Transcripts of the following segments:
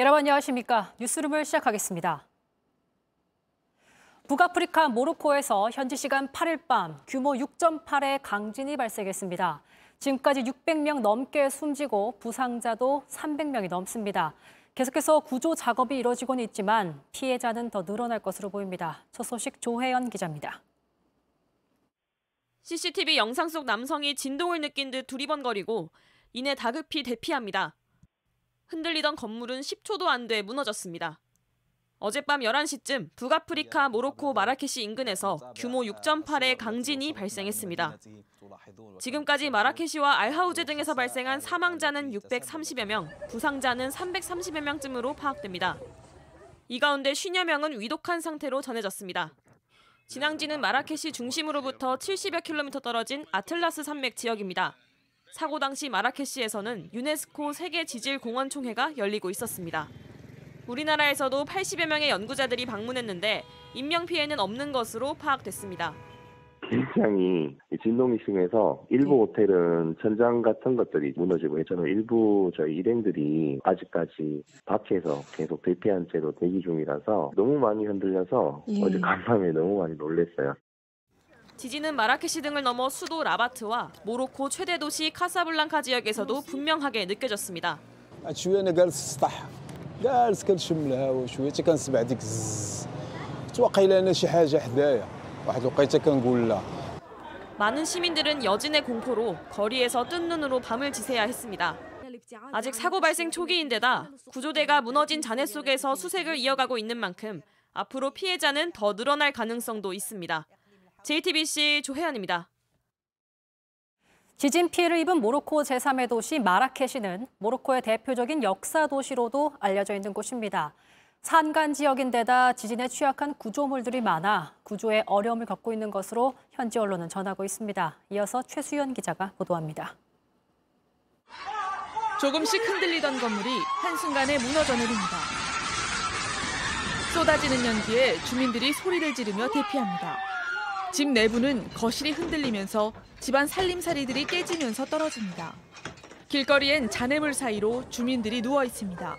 여러분 안녕하십니까? 뉴스룸을 시작하겠습니다. 북아프리카 모로코에서 현지 시간 8일 밤 규모 6.8의 강진이 발생했습니다. 지금까지 600명 넘게 숨지고 부상자도 300명이 넘습니다. 계속해서 구조 작업이 이뤄지고는 있지만 피해자는 더 늘어날 것으로 보입니다. 첫 소식 조혜연 기자입니다. CCTV 영상 속 남성이 진동을 느낀 듯 두리번거리고 이내 다급히 대피합니다. 흔들리던 건물은 10초도 안 돼 무너졌습니다. 어젯밤 11시쯤 북아프리카 모로코 마라케시 인근에서 규모 6.8의 강진이 발생했습니다. 지금까지 마라케시와 알하우제 등에서 발생한 사망자는 630여 명, 부상자는 330여 명쯤으로 파악됩니다. 이 가운데 50여 명은 위독한 상태로 전해졌습니다. 진앙지는 마라케시 중심으로부터 70여 킬로미터 떨어진 아틀라스 산맥 지역입니다. 사고 당시 마라케시에서는 유네스코 세계지질공원총회가 열리고 있었습니다. 우리나라에서도 80여 명의 연구자들이 방문했는데 인명피해는 없는 것으로 파악됐습니다. 굉장히 진동이 심해서 일부 호텔은 천장 같은 것들이 무너지고 저는 일부 저희 일행들이 아직까지 밖에서 계속 대피한 채로 대기 중이라서 너무 많이 흔들려서 어제 간밤에 너무 많이 놀랐어요. 지진은 마라케시 등을 넘어 수도 라바트와 모로코 최대 도시 카사블랑카 지역에서도 분명하게 느껴졌습니다. جالس كنشم الهواء شويه كنسمع ديك توقع الا انا شي حاجه حدايا واحد الوقيته كنقول لا. 많은 시민들은 여진의 공포로 거리에서 뜬 눈으로 밤을 지새야 했습니다. 아직 사고 발생 초기인데다 구조대가 무너진 잔해 속에서 수색을 이어가고 있는 만큼 앞으로 피해자는 더 늘어날 가능성도 있습니다. JTBC 조혜연입니다. 지진 피해를 입은 모로코 제3의 도시 마라케시는 모로코의 대표적인 역사 도시로도 알려져 있는 곳입니다. 산간 지역인데다 지진에 취약한 구조물들이 많아 구조에 어려움을 겪고 있는 것으로 현지 언론은 전하고 있습니다. 이어서 최수연 기자가 보도합니다. 조금씩 흔들리던 건물이 한순간에 무너져 내립니다. 쏟아지는 연기에 주민들이 소리를 지르며 대피합니다. 집 내부는 거실이 흔들리면서 집안 살림살이들이 깨지면서 떨어집니다. 길거리엔 잔해물 사이로 주민들이 누워 있습니다.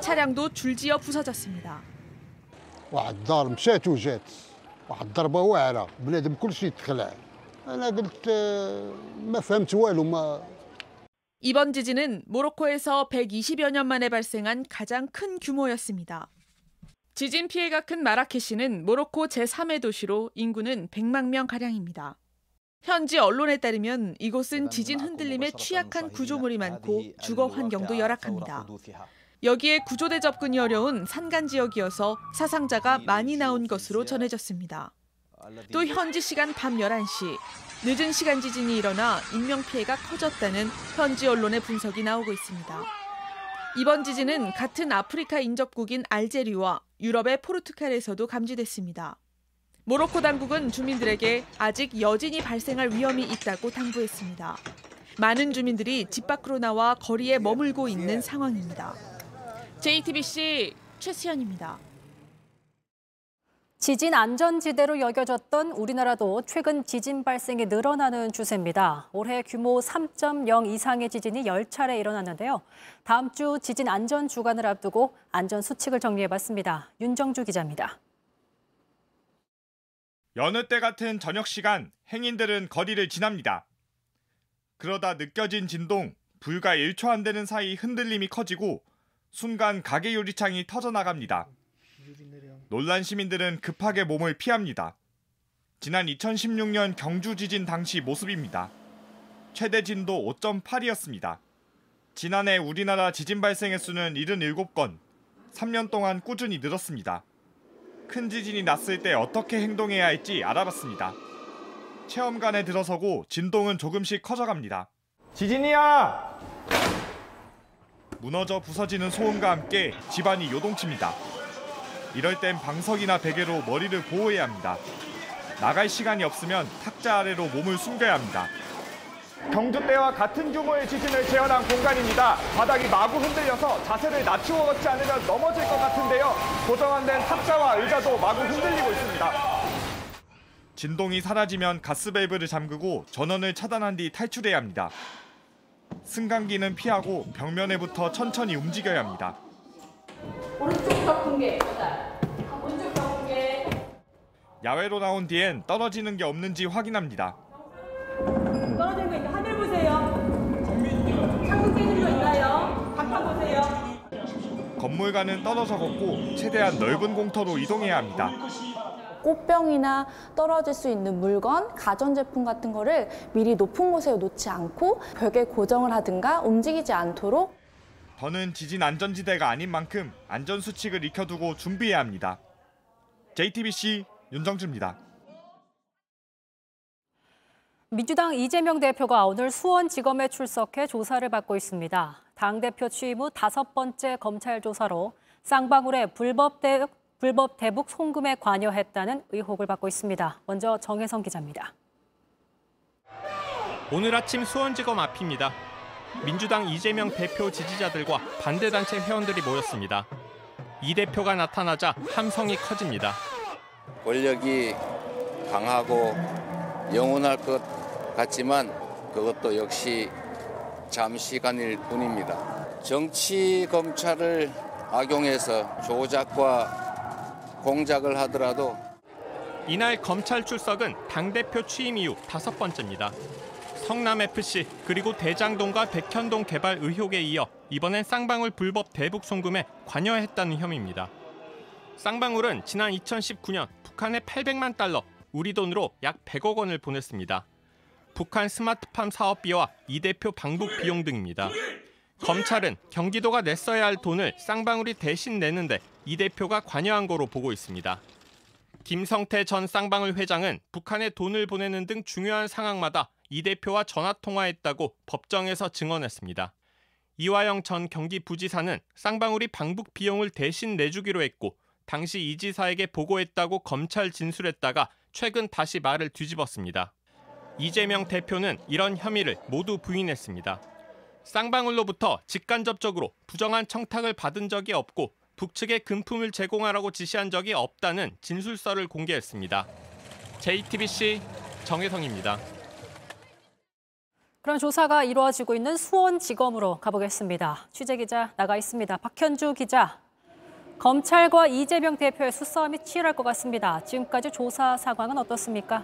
차량도 줄지어 부서졌습니다. 이번 지진은 모로코에서 120여 년 만에 발생한 가장 큰 규모였습니다. 지진 피해가 큰 마라케시는 모로코 제3의 도시로 인구는 100만 명가량입니다. 현지 언론에 따르면 이곳은 지진 흔들림에 취약한 구조물이 많고 주거 환경도 열악합니다. 여기에 구조대 접근이 어려운 산간 지역이어서 사상자가 많이 나온 것으로 전해졌습니다. 또 현지 시간 밤 11시, 늦은 시간 지진이 일어나 인명피해가 커졌다는 현지 언론의 분석이 나오고 있습니다. 이번 지진은 같은 아프리카 인접국인 알제리와 유럽의 포르투갈에서도 감지됐습니다. 모로코 당국은 주민들에게 아직 여진이 발생할 위험이 있다고 당부했습니다. 많은 주민들이 집 밖으로 나와 거리에 머물고 있는 상황입니다. JTBC 최수연입니다. 지진 안전지대로 여겨졌던 우리나라도 최근 지진 발생이 늘어나는 추세입니다. 올해 규모 3.0 이상의 지진이 10차례 일어났는데요. 다음 주 지진 안전 주간을 앞두고 안전 수칙을 정리해봤습니다. 윤정주 기자입니다. 여느 때 같은 저녁 시간 행인들은 거리를 지납니다. 그러다 느껴진 진동, 불과 1초 안 되는 사이 흔들림이 커지고 순간 가게 유리창이 터져나갑니다. 놀란 시민들은 급하게 몸을 피합니다. 지난 2016년 경주 지진 당시 모습입니다. 최대 진도 5.8이었습니다. 지난해 우리나라 지진 발생 횟수는 77건, 3년 동안 꾸준히 늘었습니다. 큰 지진이 났을 때 어떻게 행동해야 할지 알아봤습니다. 체험관에 들어서고 진동은 조금씩 커져갑니다. 지진이야! 무너져 부서지는 소음과 함께 집안이 요동칩니다. 이럴 땐 방석이나 베개로 머리를 보호해야 합니다. 나갈 시간이 없으면 탁자 아래로 몸을 숨겨야 합니다. 경주 때와 같은 규모의 지진을 재현한 공간입니다. 바닥이 마구 흔들려서 자세를 낮추어 걷지 않으면 넘어질 것 같은데요. 고정된 탁자와 의자도 마구 흔들리고 있습니다. 진동이 사라지면 가스밸브를 잠그고 전원을 차단한 뒤 탈출해야 합니다. 승강기는 피하고 벽면에 붙어 천천히 움직여야 합니다. 오른쪽 벽붕괴 전달. 오른쪽 벽붕괴. 야외로 나온 뒤엔 떨어지는 게 없는지 확인합니다. 떨어지는 거 있다. 하늘 보세요. 창문 깨진 거 있나요? 바깥 보세요. 건물과는 떨어져 걷고 최대한 넓은 공터로 이동해야 합니다. 꽃병이나 떨어질 수 있는 물건, 가전제품 같은 거를 미리 높은 곳에 놓지 않고 벽에 고정을 하든가 움직이지 않도록. 더는 지진 안전지대가 아닌 만큼 안전수칙을 익혀두고 준비해야 합니다. JTBC 윤정주입니다. 민주당 이재명 대표가 오늘 수원지검에 출석해 조사를 받고 있습니다. 당대표 취임 후 5번째 검찰 조사로 쌍방울의 불법 대북 송금에 관여했다는 의혹을 받고 있습니다. 먼저 정혜성 기자입니다. 오늘 아침 수원지검 앞입니다. 민주당 이재명 대표 지지자들과 반대단체 회원들이 모였습니다. 이 대표가 나타나자 함성이 커집니다. 권력이 강하고 영원할 것 같지만 그것도 역시 잠시간일 뿐입니다. 정치 검찰을 악용해서 조작과 공작을 하더라도 이날 검찰 출석은 당대표 취임 이후 5번째입니다. 성남FC 그리고 대장동과 백현동 개발 의혹에 이어 이번엔 쌍방울 불법 대북 송금에 관여했다는 혐의입니다. 쌍방울은 지난 2019년 북한에 800만 달러, 우리 돈으로 약 100억 원을 보냈습니다. 북한 스마트팜 사업비와 이 대표 방북 비용 등입니다. 검찰은 경기도가 냈어야 할 돈을 쌍방울이 대신 내는데 이 대표가 관여한 거로 보고 있습니다. 김성태 전 쌍방울 회장은 북한에 돈을 보내는 등 중요한 상황마다 이 대표와 전화통화했다고 법정에서 증언했습니다. 이화영 전 경기부지사는 쌍방울이 방북 비용을 대신 내주기로 했고 당시 이 지사에게 보고했다고 검찰 진술했다가 최근 다시 말을 뒤집었습니다. 이재명 대표는 이런 혐의를 모두 부인했습니다. 쌍방울로부터 직간접적으로 부정한 청탁을 받은 적이 없고 북측에 금품을 제공하라고 지시한 적이 없다는 진술서를 공개했습니다. JTBC 정혜성입니다. 그럼 조사가 이루어지고 있는 수원지검으로 가보겠습니다. 취재기자 나가 있습니다. 박현주 기자. 검찰과 이재명 대표의 수싸움이 치열할 것 같습니다. 지금까지 조사 상황은 어떻습니까?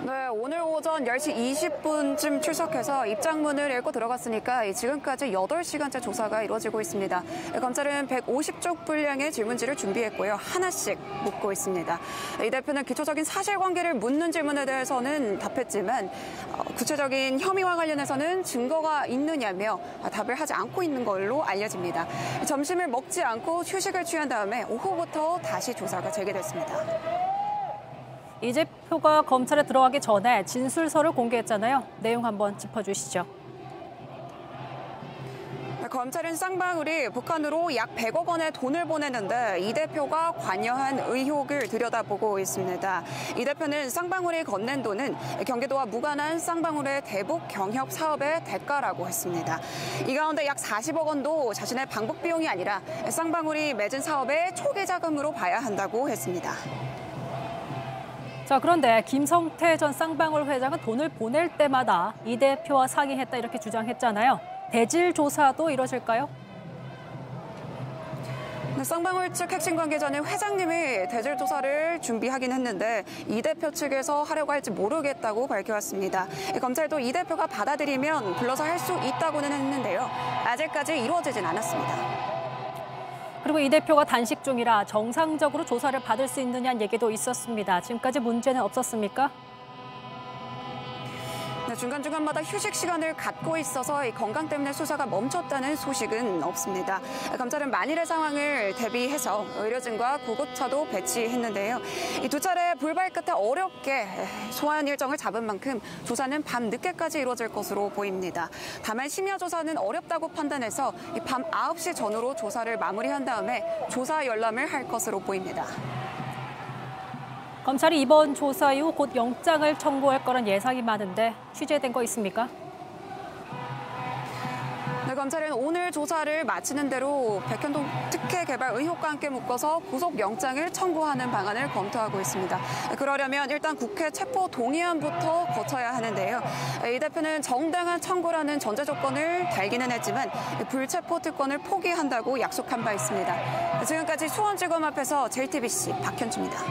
네, 오늘 오전 10시 20분쯤 출석해서 입장문을 읽고 들어갔으니까 지금까지 8시간째 조사가 이루어지고 있습니다. 검찰은 150쪽 분량의 질문지를 준비했고요. 하나씩 묻고 있습니다. 이 대표는 기초적인 사실관계를 묻는 질문에 대해서는 답했지만 구체적인 혐의와 관련해서는 증거가 있느냐며 답을 하지 않고 있는 걸로 알려집니다. 점심을 먹지 않고 휴식을 취한 다음에 오후부터 다시 조사가 재개됐습니다. 이 대표가 검찰에 들어가기 전에 진술서를 공개했잖아요. 내용 한번 짚어주시죠. 검찰은 쌍방울이 북한으로 약 100억 원의 돈을 보내는데 이 대표가 관여한 의혹을 들여다보고 있습니다. 이 대표는 쌍방울이 건넨 돈은 경기도와 무관한 쌍방울의 대북 경협 사업의 대가라고 했습니다. 이 가운데 약 40억 원도 자신의 방북 비용이 아니라 쌍방울이 맺은 사업의 초기 자금으로 봐야 한다고 했습니다. 자, 그런데 김성태 전 쌍방울 회장은 돈을 보낼 때마다 이 대표와 상의했다 이렇게 주장했잖아요. 대질 조사도 이뤄질까요? 쌍방울 측 핵심 관계자는 회장님이 대질 조사를 준비하긴 했는데 이 대표 측에서 하려고 할지 모르겠다고 밝혀왔습니다. 검찰도 이 대표가 받아들이면 불러서 할 수 있다고는 했는데요. 아직까지 이루어지진 않았습니다. 그리고 이 대표가 단식 중이라 정상적으로 조사를 받을 수 있느냐는 얘기도 있었습니다. 지금까지 문제는 없었습니까? 중간중간마다 휴식 시간을 갖고 있어서 이 건강 때문에 수사가 멈췄다는 소식은 없습니다. 검찰은 만일의 상황을 대비해서 의료진과 구급차도 배치했는데요. 이 두 차례 불발 끝에 어렵게 소환 일정을 잡은 만큼 조사는 밤 늦게까지 이루어질 것으로 보입니다. 다만 심야 조사는 어렵다고 판단해서 밤 9시 전후로 조사를 마무리한 다음에 조사 열람을 할 것으로 보입니다. 검찰이 이번 조사 이후 곧 영장을 청구할 거란 예상이 많은데 취재된 거 있습니까? 검찰은 오늘 조사를 마치는 대로 백현동 특혜 개발 의혹과 함께 묶어서 구속영장을 청구하는 방안을 검토하고 있습니다. 그러려면 일단 국회 체포 동의안부터 거쳐야 하는데요. 이 대표는 정당한 청구라는 전제 조건을 달기는 했지만 불체포 특권을 포기한다고 약속한 바 있습니다. 지금까지 수원지검 앞에서 JTBC 박현주입니다.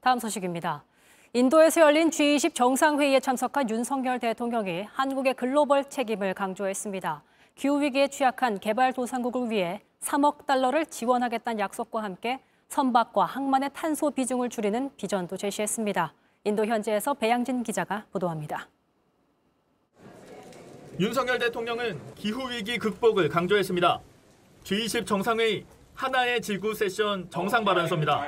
다음 소식입니다. 인도에서 열린 G20 정상회의에 참석한 윤석열 대통령이 한국의 글로벌 책임을 강조했습니다. 기후위기에 취약한 개발도상국을 위해 3억 달러를 지원하겠다는 약속과 함께 선박과 항만의 탄소 비중을 줄이는 비전도 제시했습니다. 인도 현지에서 배양진 기자가 보도합니다. 윤석열 대통령은 기후위기 극복을 강조했습니다. G20 정상회의 하나의 지구 세션 정상 발언서입니다.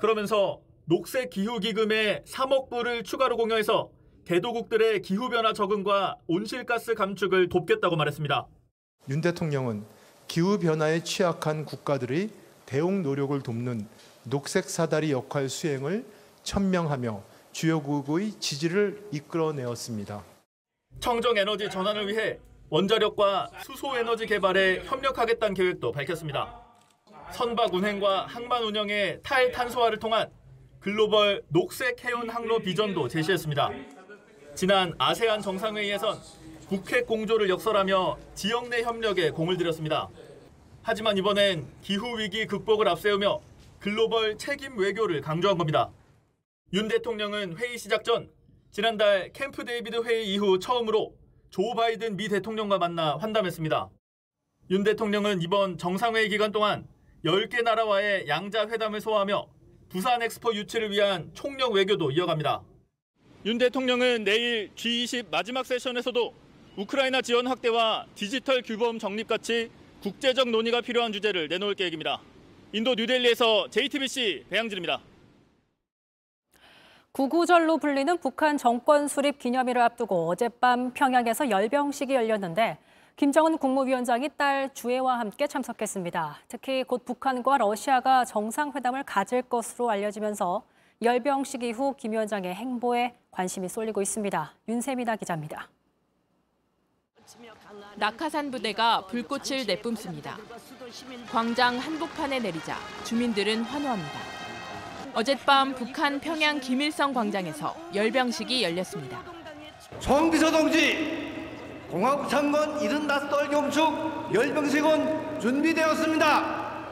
그러면서 녹색 기후기금에 3억 불을 추가로 공여해서 개도국들의 기후변화 적응과 온실가스 감축을 돕겠다고 말했습니다. 윤 대통령은 기후변화에 취약한 국가들의 대응 노력을 돕는 녹색 사다리 역할 수행을 천명하며 주요국의 지지를 이끌어내었습니다. 청정에너지 전환을 위해 원자력과 수소에너지 개발에 협력하겠다는 계획도 밝혔습니다. 선박 운행과 항만 운영의 탈탄소화를 통한 글로벌 녹색 해운 항로 비전도 제시했습니다. 지난 아세안 정상회의에선 북핵 공조를 역설하며 지역 내 협력에 공을 들였습니다. 하지만 이번엔 기후위기 극복을 앞세우며 글로벌 책임 외교를 강조한 겁니다. 윤 대통령은 회의 시작 전 지난달 캠프 데이비드 회의 이후 처음으로 조 바이든 미 대통령과 만나 환담했습니다. 윤 대통령은 이번 정상회의 기간 동안 10개 나라와의 양자회담을 소화하며 부산 엑스포 유치를 위한 총력 외교도 이어갑니다. 윤 대통령은 내일 G20 마지막 세션에서도 우크라이나 지원 확대와 디지털 규범 정립 같이 국제적 논의가 필요한 주제를 내놓을 계획입니다. 인도 뉴델리에서 JTBC 배양진입니다. 구구절로 불리는 북한 정권 수립 기념일을 앞두고 어젯밤 평양에서 열병식이 열렸는데 김정은 국무위원장이 딸 주애와 함께 참석했습니다. 특히 곧 북한과 러시아가 정상회담을 가질 것으로 알려지면서 열병식 이후 김 위원장의 행보에 관심이 쏠리고 있습니다. 윤세미나 기자입니다. 낙하산 부대가 불꽃을 내뿜습니다. 광장 한복판에 내리자 주민들은 환호합니다. 어젯밤 북한 평양 김일성 광장에서 열병식이 열렸습니다. 총비서 동지! 공화국창건 75돌 경축 열병식은 준비되었습니다.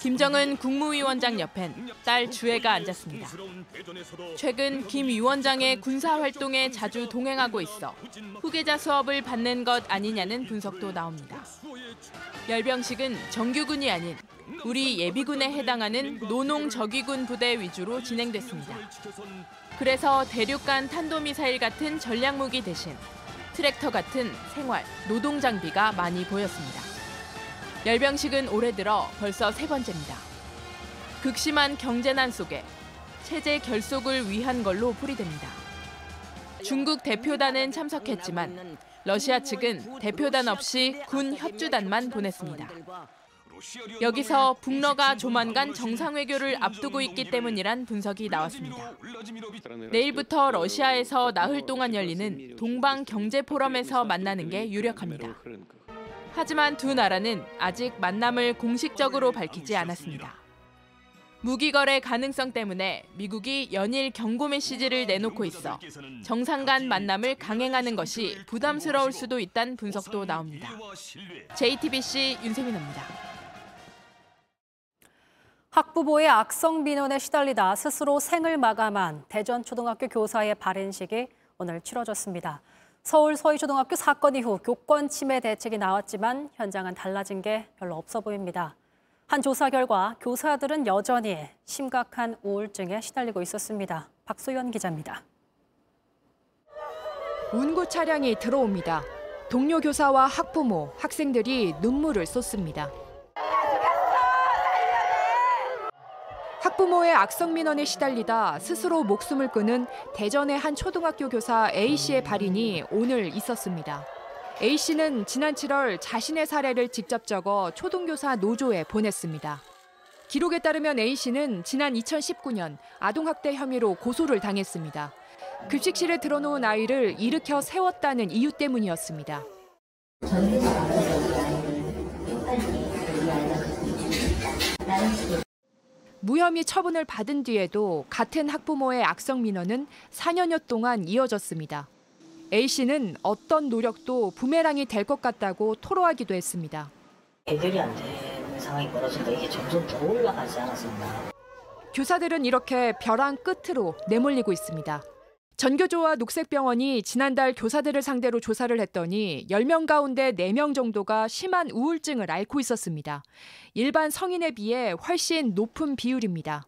김정은 국무위원장 옆엔 딸 주애가 앉았습니다. 최근 김 위원장의 군사활동에 자주 동행하고 있어 후계자 수업을 받는 것 아니냐는 분석도 나옵니다. 열병식은 정규군이 아닌 우리 예비군에 해당하는 노농적위군 부대 위주로 진행됐습니다. 그래서 대륙간 탄도미사일 같은 전략무기 대신 트랙터 같은 생활, 노동 장비가 많이 보였습니다. 열병식은 올해 들어 벌써 3번째입니다. 극심한 경제난 속에 체제 결속을 위한 걸로 풀이됩니다. 중국 대표단은 참석했지만 러시아 측은 대표단 없이 군 협주단만 보냈습니다. 여기서 북러가 조만간 정상회교를 앞두고 있기 때문이란 분석이 나왔습니다. 내일부터 러시아에서 나흘 동안 열리는 동방경제포럼에서 만나는 게 유력합니다. 하지만 두 나라는 아직 만남을 공식적으로 밝히지 않았습니다. 무기거래 가능성 때문에 미국이 연일 경고 메시지를 내놓고 있어 정상 간 만남을 강행하는 것이 부담스러울 수도 있다는 분석도 나옵니다. JTBC 윤세민입니다. 학부모의 악성 민원에 시달리다 스스로 생을 마감한 대전초등학교 교사의 발인식이 오늘 치러졌습니다. 서울 서희초등학교 사건 이후 교권 침해 대책이 나왔지만 현장은 달라진 게 별로 없어 보입니다. 한 조사 결과 교사들은 여전히 심각한 우울증에 시달리고 있었습니다. 박소연 기자입니다. 운구 차량이 들어옵니다. 동료 교사와 학부모, 학생들이 눈물을 쏟습니다. 학부모의 악성 민원에 시달리다 스스로 목숨을 끊은 대전의 한 초등학교 교사 A씨의 발인이 오늘 있었습니다. A씨는 지난 7월 자신의 사례를 직접 적어 초등교사 노조에 보냈습니다. 기록에 따르면 A씨는 지난 2019년 아동학대 혐의로 고소를 당했습니다. 급식실에 들어놓은 아이를 일으켜 세웠다는 이유 때문이었습니다. 무혐의 처분을 받은 뒤에도 같은 학부모의 악성 민원은 4년여 동안 이어졌습니다. A씨는 어떤 노력도 부메랑이 될 것 같다고 토로하기도 했습니다. 해결이 안 되는 상황이 벌어진다. 이게 점점 더 올라가지 않았었나. 교사들은 이렇게 벼랑 끝으로 내몰리고 있습니다. 전교조와 녹색병원이 지난달 교사들을 상대로 조사를 했더니 10명 가운데 4명 정도가 심한 우울증을 앓고 있었습니다. 일반 성인에 비해 훨씬 높은 비율입니다.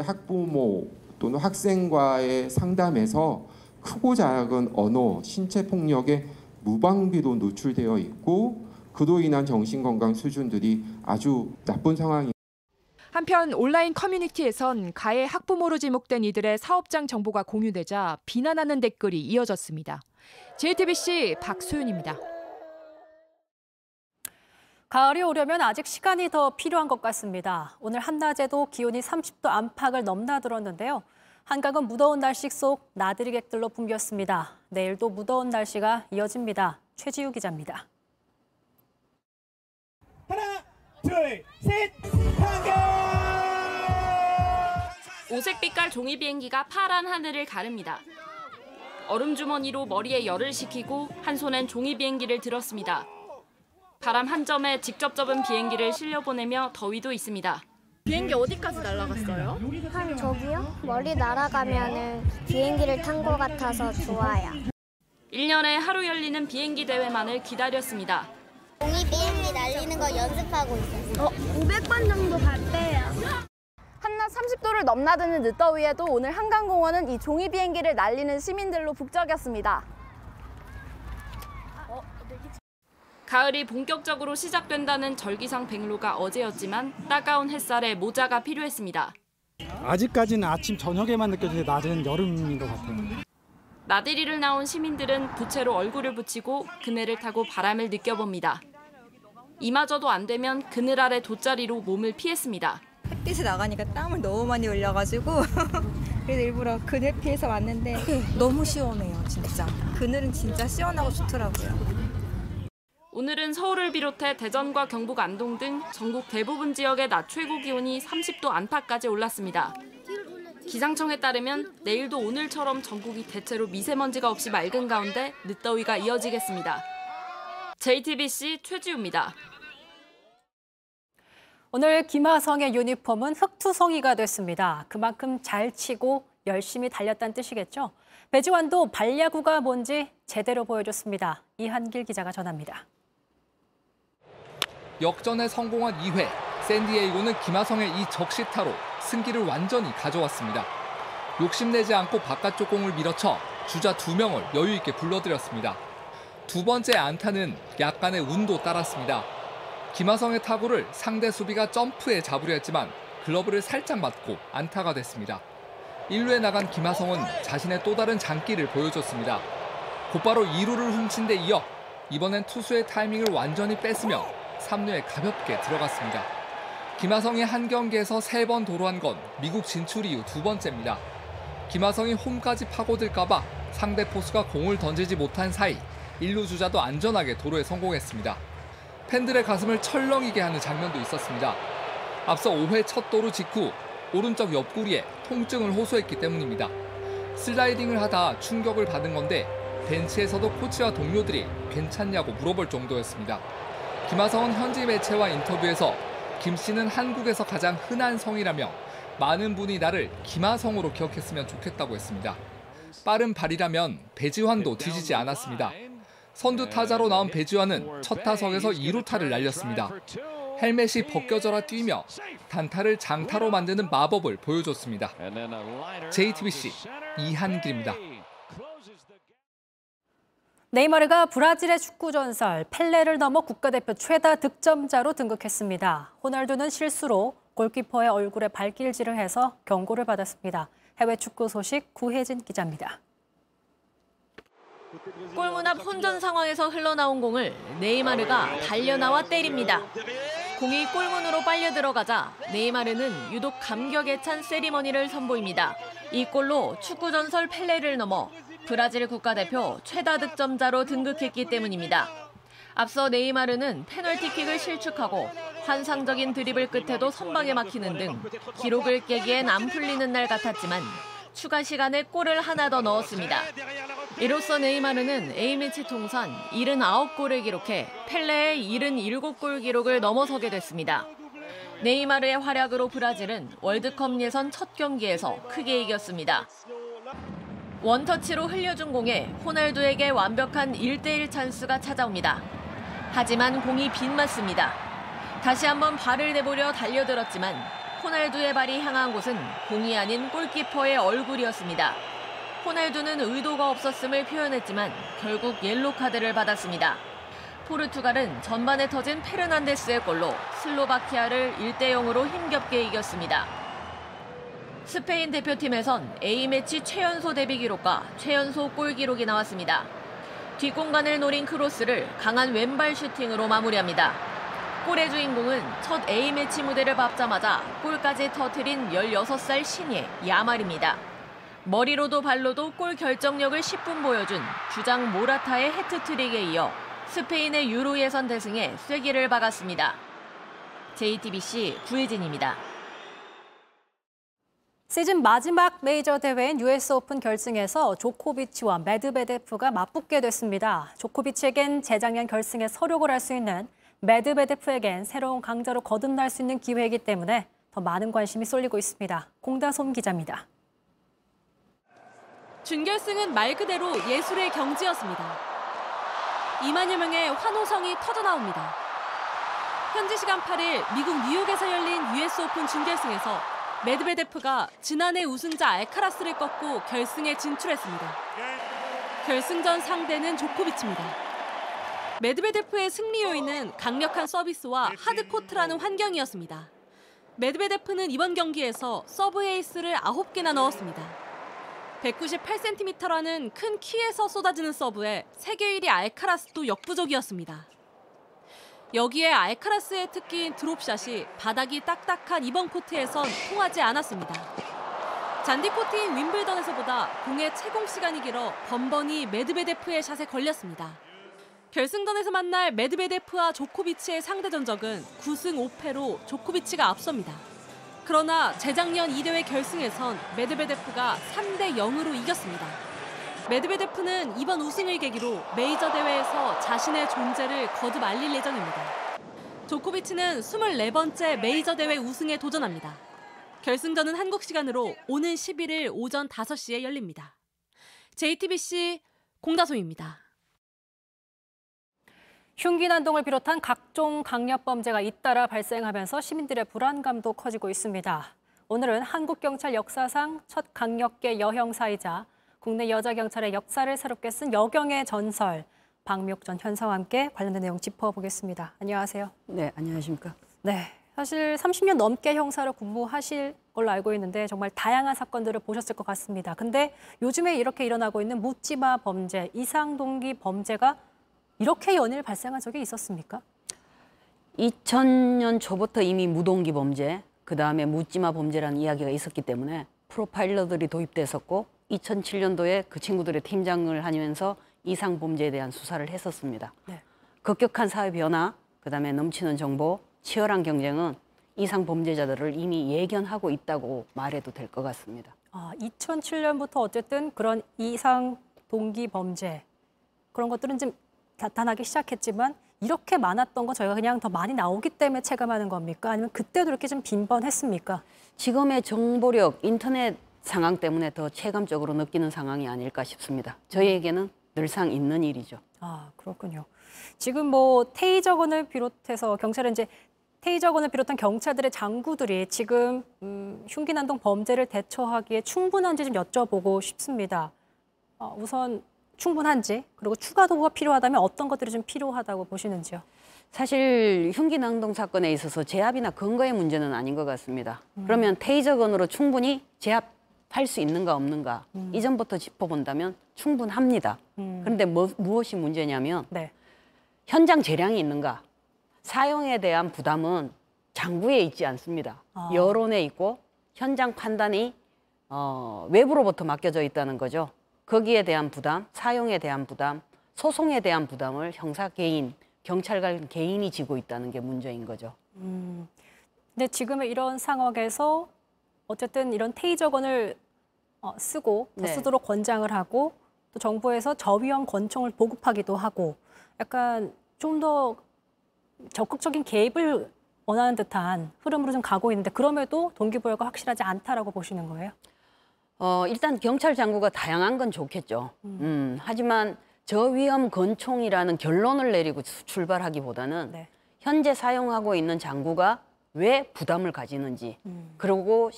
학부모 또는 학생과의 상담에서 크고 작은 언어, 신체폭력에 무방비로 노출되어 있고 그로 인한 정신건강 수준들이 아주 나쁜 상황입니다. 한편 온라인 커뮤니티에선 가해 학부모로 지목된 이들의 사업장 정보가 공유되자 비난하는 댓글이 이어졌습니다. JTBC 박소윤입니다. 가을이 오려면 아직 시간이 더 필요한 것 같습니다. 오늘 한낮에도 기온이 30도 안팎을 넘나들었는데요. 한강은 무더운 날씨 속 나들이 객들로 붐볐습니다. 내일도 무더운 날씨가 이어집니다. 최지우 기자입니다. 하나, 둘, 셋, 한강! 오색 빛깔 종이 비행기가 파란 하늘을 가릅니다. 얼음 주머니로 머리에 열을 식히고 한 손엔 종이 비행기를 들었습니다. 바람 한 점에 직접 접은 비행기를 실려보내며 더위도 있습니다. 비행기 어디까지 날아갔어요? 한 저기요? 멀리 날아가면은 비행기를 탄 것 같아서 좋아요. 1년에 하루 열리는 비행기 대회만을 기다렸습니다. 종이 비행기 날리는 거 연습하고 있었어요. 500번 정도 봤대요. 한낮 30도를 넘나드는 늦더위에도 오늘 한강공원은 이 종이 비행기를 날리는 시민들로 북적였습니다. 가을이 본격적으로 시작된다는 절기상 백로가 어제였지만 따가운 햇살에 모자가 필요했습니다. 아직까지는 아침 저녁에만 느껴지는데 낮에는 여름인 것 같아요. 나들이를 나온 시민들은 부채로 얼굴을 붙이고 그네를 타고 바람을 느껴봅니다. 이마저도 안 되면 그늘 아래 돗자리로 몸을 피했습니다. 햇빛이 나가니까 땀을 너무 많이 흘려가지고 그래서 일부러 그늘 피해서 왔는데 너무 시원해요, 진짜. 그늘은 진짜 시원하고 좋더라고요. 오늘은 서울을 비롯해 대전과 경북 안동 등 전국 대부분 지역의 낮 최고 기온이 30도 안팎까지 올랐습니다. 기상청에 따르면 내일도 오늘처럼 전국이 대체로 미세먼지가 없이 맑은 가운데 늦더위가 이어지겠습니다. JTBC 최지우입니다. 오늘 김하성의 유니폼은 흑투성이가 됐습니다. 그만큼 잘 치고 열심히 달렸다는 뜻이겠죠. 배지환도 발야구가 뭔지 제대로 보여줬습니다. 이한길 기자가 전합니다. 역전에 성공한 2회, 샌디에이고는 김하성의 이 적시타로 승기를 완전히 가져왔습니다. 욕심내지 않고 바깥쪽 공을 밀어쳐 주자 2명을 여유 있게 불러들였습니다. 두 번째 안타는 약간의 운도 따랐습니다. 김하성의 타구를 상대 수비가 점프에 잡으려 했지만 글러브를 살짝 맞고 안타가 됐습니다. 1루에 나간 김하성은 자신의 또 다른 장기를 보여줬습니다. 곧바로 2루를 훔친 데 이어 이번엔 투수의 타이밍을 완전히 뺐으며 3루에 가볍게 들어갔습니다. 김하성이 한 경기에서 3번 도루한 건 미국 진출 이후 2번째입니다. 김하성이 홈까지 파고들까 봐 상대 포수가 공을 던지지 못한 사이 1루 주자도 안전하게 도루에 성공했습니다. 팬들의 가슴을 철렁이게 하는 장면도 있었습니다. 앞서 5회 첫 도루 직후 오른쪽 옆구리에 통증을 호소했기 때문입니다. 슬라이딩을 하다 충격을 받은 건데 벤치에서도 코치와 동료들이 괜찮냐고 물어볼 정도였습니다. 김하성은 현지 매체와 인터뷰에서 김 씨는 한국에서 가장 흔한 성이라며 많은 분이 나를 김하성으로 기억했으면 좋겠다고 했습니다. 빠른 발이라면 배지환도 뒤지지 않았습니다. 선두 타자로 나온 배지환은 첫 타석에서 2루타를 날렸습니다. 헬멧이 벗겨져라 뛰며 단타를 장타로 만드는 마법을 보여줬습니다. JTBC 이한길입니다. 네이마르가 브라질의 축구 전설 펠레를 넘어 국가대표 최다 득점자로 등극했습니다. 호날두는 실수로 골키퍼의 얼굴에 발길질을 해서 경고를 받았습니다. 해외 축구 소식 구혜진 기자입니다. 골문 앞 혼전 상황에서 흘러나온 공을 네이마르가 달려나와 때립니다. 공이 골문으로 빨려 들어가자 네이마르는 유독 감격에 찬 세리머니를 선보입니다. 이 골로 축구 전설 펠레를 넘어 브라질 국가대표 최다 득점자로 등극했기 때문입니다. 앞서 네이마르는 페널티킥을 실축하고 환상적인 드리블 끝에도 선방에 막히는 등 기록을 깨기엔 안 풀리는 날 같았지만 추가 시간에 골을 하나 더 넣었습니다. 이로써 네이마르는 A매치 통산 79골을 기록해 펠레의 77골 기록을 넘어서게 됐습니다. 네이마르의 활약으로 브라질은 월드컵 예선 첫 경기에서 크게 이겼습니다. 원터치로 흘려준 공에 호날두에게 완벽한 1대1 찬스가 찾아옵니다. 하지만 공이 빗맞습니다. 다시 한번 발을 내보려 달려들었지만 호날두의 발이 향한 곳은 공이 아닌 골키퍼의 얼굴이었습니다. 호날두는 의도가 없었음을 표현했지만 결국 옐로카드를 받았습니다. 포르투갈은 전반에 터진 페르난데스의 골로 슬로바키아를 1대0으로 힘겹게 이겼습니다. 스페인 대표팀에선 A매치 최연소 데뷔 기록과 최연소 골 기록이 나왔습니다. 뒷공간을 노린 크로스를 강한 왼발 슈팅으로 마무리합니다. 골의 주인공은 첫 A매치 무대를 밟자마자 골까지 터뜨린 16살 신예 야말입니다. 머리로도 발로도 골 결정력을 10분 보여준 주장 모라타의 해트트릭에 이어 스페인의 유로 예선 대승에 쐐기를 박았습니다. JTBC 구혜진입니다. 시즌 마지막 메이저 대회인 US 오픈 결승에서 조코비치와 메드베데프가 맞붙게 됐습니다. 조코비치에겐 재작년 결승에 서력을 할 수 있는, 메드베데프에겐 새로운 강자로 거듭날 수 있는 기회이기 때문에 더 많은 관심이 쏠리고 있습니다. 공다솜 기자입니다. 준결승은 말 그대로 예술의 경지였습니다. 2만여 명의 환호성이 터져나옵니다. 현지 시간 8일 미국 뉴욕에서 열린 US 오픈 준결승에서 메드베데프가 지난해 우승자 알카라스를 꺾고 결승에 진출했습니다. 결승전 상대는 조코비치입니다. 메드베데프의 승리 요인은 강력한 서비스와 하드코트라는 환경이었습니다. 메드베데프는 이번 경기에서 서브 에이스를 9개나 넣었습니다. 198cm라는 큰 키에서 쏟아지는 서브에 세계 1위 알카라스도 역부족이었습니다. 여기에 알카라스의 특기인 드롭샷이 바닥이 딱딱한 이번 코트에선 통하지 않았습니다. 잔디 코트인 윈블던에서보다 공의 채공 시간이 길어 번번이 메드베데프의 샷에 걸렸습니다. 결승전에서 만날 메드베데프와 조코비치의 상대 전적은 9승 5패로 조코비치가 앞섭니다. 그러나 재작년 이 대회 결승에선 메드베데프가 3대0으로 이겼습니다. 메드베데프는 이번 우승을 계기로 메이저 대회에서 자신의 존재를 거듭 알릴 예정입니다. 조코비치는 24번째 메이저 대회 우승에 도전합니다. 결승전은 한국 시간으로 오는 11일 오전 5시에 열립니다. JTBC 공다솜입니다. 흉기난동을 비롯한 각종 강력범죄가 잇따라 발생하면서 시민들의 불안감도 커지고 있습니다. 오늘은 한국경찰 역사상 첫 강력계 여형사이자 국내 여자경찰의 역사를 새롭게 쓴 여경의 전설, 박미옥 전 현사와 함께 관련된 내용 짚어보겠습니다. 안녕하세요. 네, 안녕하십니까. 네, 사실 30년 넘게 형사로 근무하실 걸로 알고 있는데 정말 다양한 사건들을 보셨을 것 같습니다. 근데 요즘에 이렇게 일어나고 있는 묻지마 범죄, 이상동기 범죄가 이렇게 연일 발생한 적이 있었습니까? 2000년 초부터 이미 무동기 범죄, 그다음에 묻지마 범죄라는 이야기가 있었기 때문에 프로파일러들이 도입됐었고 2007년도에 그 친구들의 팀장을 하면서 이상 범죄에 대한 수사를 했었습니다. 네. 급격한 사회 변화, 그다음에 넘치는 정보, 치열한 경쟁은 이상 범죄자들을 이미 예견하고 있다고 말해도 될 것 같습니다. 아, 2007년부터 어쨌든 그런 이상 동기 범죄, 그런 것들은 지금 나타나기 시작했지만 이렇게 많았던 거 저희가 그냥 더 많이 나오기 때문에 체감하는 겁니까? 아니면 그때도 이렇게 좀 빈번했습니까? 지금의 정보력, 인터넷 상황 때문에 더 체감적으로 느끼는 상황이 아닐까 싶습니다. 저희에게는 늘상 있는 일이죠. 아, 그렇군요. 지금 뭐 테이저건을 비롯해서 경찰은 이제 테이저건을 비롯한 경찰들의 장구들이 지금 흉기난동 범죄를 대처하기에 충분한지 좀 여쭤보고 싶습니다. 우선 충분한지, 그리고 추가 도구가 필요하다면 어떤 것들이 좀 필요하다고 보시는지요? 사실 흉기난동 사건에 있어서 제압이나 근거의 문제는 아닌 것 같습니다. 그러면 테이저건으로 충분히 제압할 수 있는가 없는가, 이전부터 짚어본다면 충분합니다. 그런데 무엇이 문제냐면 네. 현장 재량이 있는가, 사용에 대한 부담은 장구에 있지 않습니다. 아. 여론에 있고 현장 판단이 외부로부터 맡겨져 있다는 거죠. 거기에 대한 부담, 사용에 대한 부담, 소송에 대한 부담을 형사 개인 경찰관 개인이 지고 있다는 게 문제인 거죠. 근데 지금의 이런 상황에서 어쨌든 이런 테이저건을 쓰고 더 쓰도록 권장을 하고 또 정부에서 저위험 권총을 보급하기도 하고 약간 좀 더 적극적인 개입을 원하는 듯한 흐름으로 좀 가고 있는데 그럼에도 동기부여가 확실하지 않다라고 보시는 거예요? 일단 경찰 장구가 다양한 건 좋겠죠. 하지만 저위험 권총이라는 결론을 내리고 출발하기보다는 현재 사용하고 있는 장구가 왜 부담을 가지는지 그리고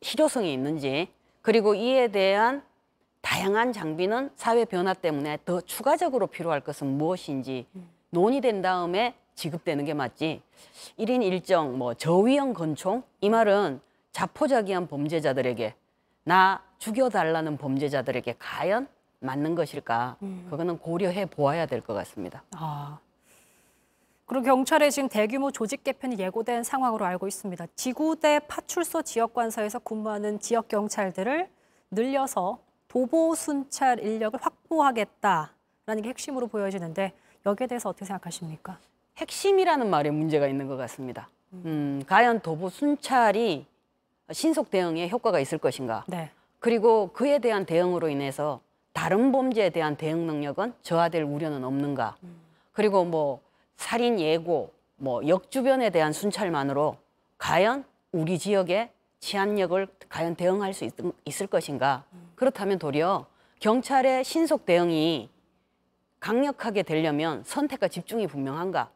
실효성이 있는지 그리고 이에 대한 다양한 장비는 사회 변화 때문에 더 추가적으로 필요할 것은 무엇인지 논의된 다음에 지급되는 게 맞지. 1인 1정, 뭐 저위험 권총 이 말은 자포자기한 범죄자들에게 나 죽여달라는 범죄자들에게 과연 맞는 것일까? 그거는 고려해 보아야 될 것 같습니다. 그리고 경찰의 지금 대규모 조직 개편이 예고된 상황으로 알고 있습니다. 지구대 파출소 지역관서에서 근무하는 지역 경찰들을 늘려서 도보 순찰 인력을 확보하겠다라는 게 핵심으로 보여지는데 여기에 대해서 어떻게 생각하십니까? 핵심이라는 말에 문제가 있는 것 같습니다. 과연 도보 순찰이 신속 대응에 효과가 있을 것인가? 그리고 그에 대한 대응으로 인해서 다른 범죄에 대한 대응 능력은 저하될 우려는 없는가? 그리고 뭐 살인 예고, 뭐 역주변에 대한 순찰만으로 과연 우리 지역의 치안력을 과연 대응할 수 있을 것인가? 그렇다면 도리어 경찰의 신속 대응이 강력하게 되려면 선택과 집중이 분명한가?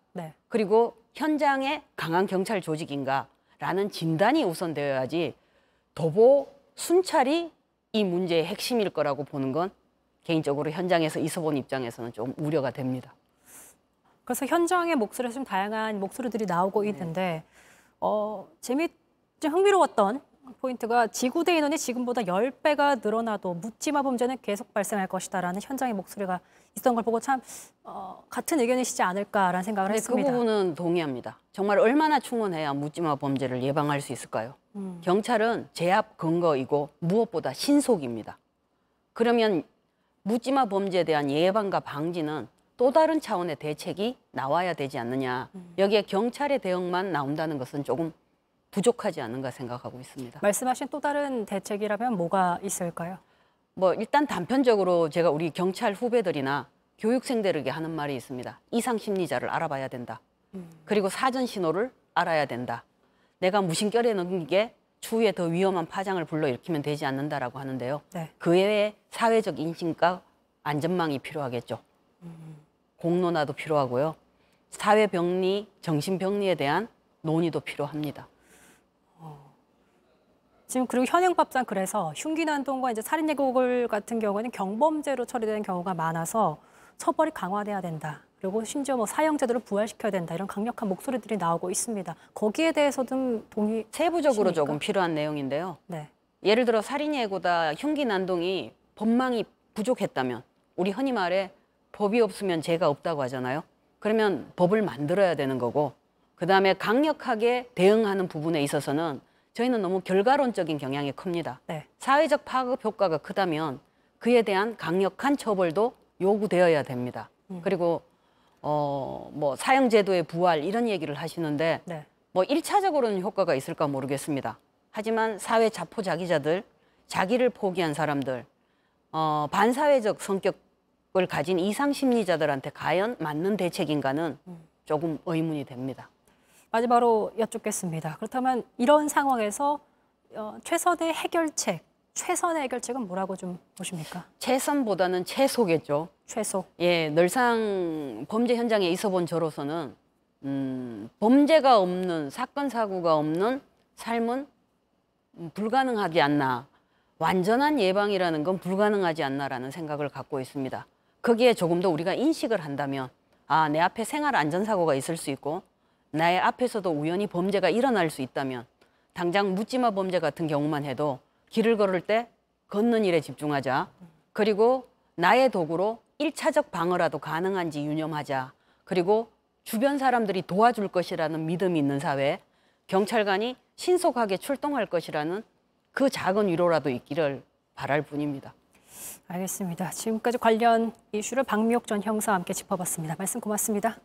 그리고 현장에 강한 경찰 조직인가? 라는 진단이 우선되어야지 도보 순찰이 이 문제의 핵심일 거라고 보는 건 개인적으로 현장에서 있어본 입장에서는 좀 우려가 됩니다. 그래서 현장의 목소리에서 좀 다양한 목소리들이 나오고 있는데 좀 흥미로웠던 포인트가 지구대 인원이 지금보다 10배가 늘어나도 묻지마 범죄는 계속 발생할 것이다라는 현장의 목소리가 있었던 걸 보고 참 같은 의견이시지 않을까라는 생각을 했습니다. 그 부분은 동의합니다. 정말 얼마나 충원해야 묻지마 범죄를 예방할 수 있을까요? 경찰은 제압 근거이고 무엇보다 신속입니다. 그러면 묻지마 범죄에 대한 예방과 방지는 또 다른 차원의 대책이 나와야 되지 않느냐. 여기에 경찰의 대응만 나온다는 것은 조금 부족하지 않은가 생각하고 있습니다. 말씀하신 또 다른 대책이라면 뭐가 있을까요? 뭐 일단 단편적으로 제가 우리 경찰 후배들이나 교육생들에게 하는 말이 있습니다. 이상 심리자를 알아봐야 된다. 그리고 사전 신호를 알아야 된다. 내가 무심결에 넘기게 추후에 더 위험한 파장을 불러일으키면 되지 않는다라고 하는데요. 그 외에 사회적 인식과 안전망이 필요하겠죠. 공론화도 필요하고요. 사회병리, 정신병리에 대한 논의도 필요합니다. 지금 그리고 현행법상 그래서 흉기난동과 이제 살인 예고글 같은 경우에는 경범죄로 처리되는 경우가 많아서 처벌이 강화돼야 된다. 그리고 심지어 뭐 사형제도를 부활시켜야 된다. 이런 강력한 목소리들이 나오고 있습니다. 거기에 대해서도 동의 세부적으로 하십니까? 조금 필요한 내용인데요. 예를 들어 살인 예고다 흉기난동이 법망이 부족했다면 우리 흔히 말해 법이 없으면 죄가 없다고 하잖아요. 그러면 법을 만들어야 되는 거고 그다음에 강력하게 대응하는 부분에 있어서는 저희는 너무 결과론적인 경향이 큽니다. 사회적 파급 효과가 크다면 그에 대한 강력한 처벌도 요구되어야 됩니다. 그리고 뭐 사형 제도의 부활 이런 얘기를 하시는데 뭐 1차적으로는 효과가 있을까 모르겠습니다. 하지만 사회 자포자기자들, 자기를 포기한 사람들, 반사회적 성격을 가진 이상 심리자들한테 과연 맞는 대책인가는 조금 의문이 됩니다. 마지막으로 여쭙겠습니다. 그렇다면 이런 상황에서 최선의 해결책, 최선의 해결책은 뭐라고 좀 보십니까? 최선보다는 최소겠죠. 최소. 예, 늘상 범죄 현장에 있어본 저로서는 범죄가 없는, 사건 사고가 없는 삶은 불가능하지 않나. 완전한 예방이라는 건 불가능하지 않나라는 생각을 갖고 있습니다. 거기에 조금 더 우리가 인식을 한다면 아, 내 앞에 생활 안전사고가 있을 수 있고 나의 앞에서도 우연히 범죄가 일어날 수 있다면 당장 묻지마 범죄 같은 경우만 해도 길을 걸을 때 걷는 일에 집중하자. 그리고 나의 도구로 1차적 방어라도 가능한지 유념하자. 그리고 주변 사람들이 도와줄 것이라는 믿음이 있는 사회, 경찰관이 신속하게 출동할 것이라는 그 작은 위로라도 있기를 바랄 뿐입니다. 알겠습니다. 지금까지 관련 이슈를 박미옥 전 형사와 함께 짚어봤습니다. 말씀 고맙습니다.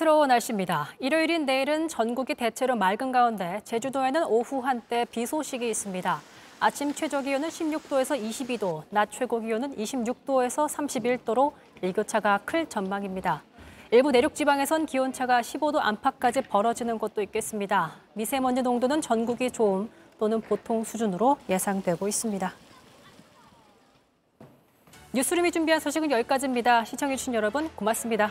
흐트러운 날씨입니다. 일요일인 내일은 전국이 대체로 맑은 가운데 제주도에는 오후 한때 비 소식이 있습니다. 아침 최저 기온은 16도에서 22도, 낮 최고 기온은 26도에서 31도로 일교차가 클 전망입니다. 일부 내륙 지방에선 기온차가 15도 안팎까지 벌어지는 곳도 있겠습니다. 미세먼지 농도는 전국이 좋음 또는 보통 수준으로 예상되고 있습니다. 뉴스룸이 준비한 소식은 여기까지입니다. 시청해주신 여러분 고맙습니다.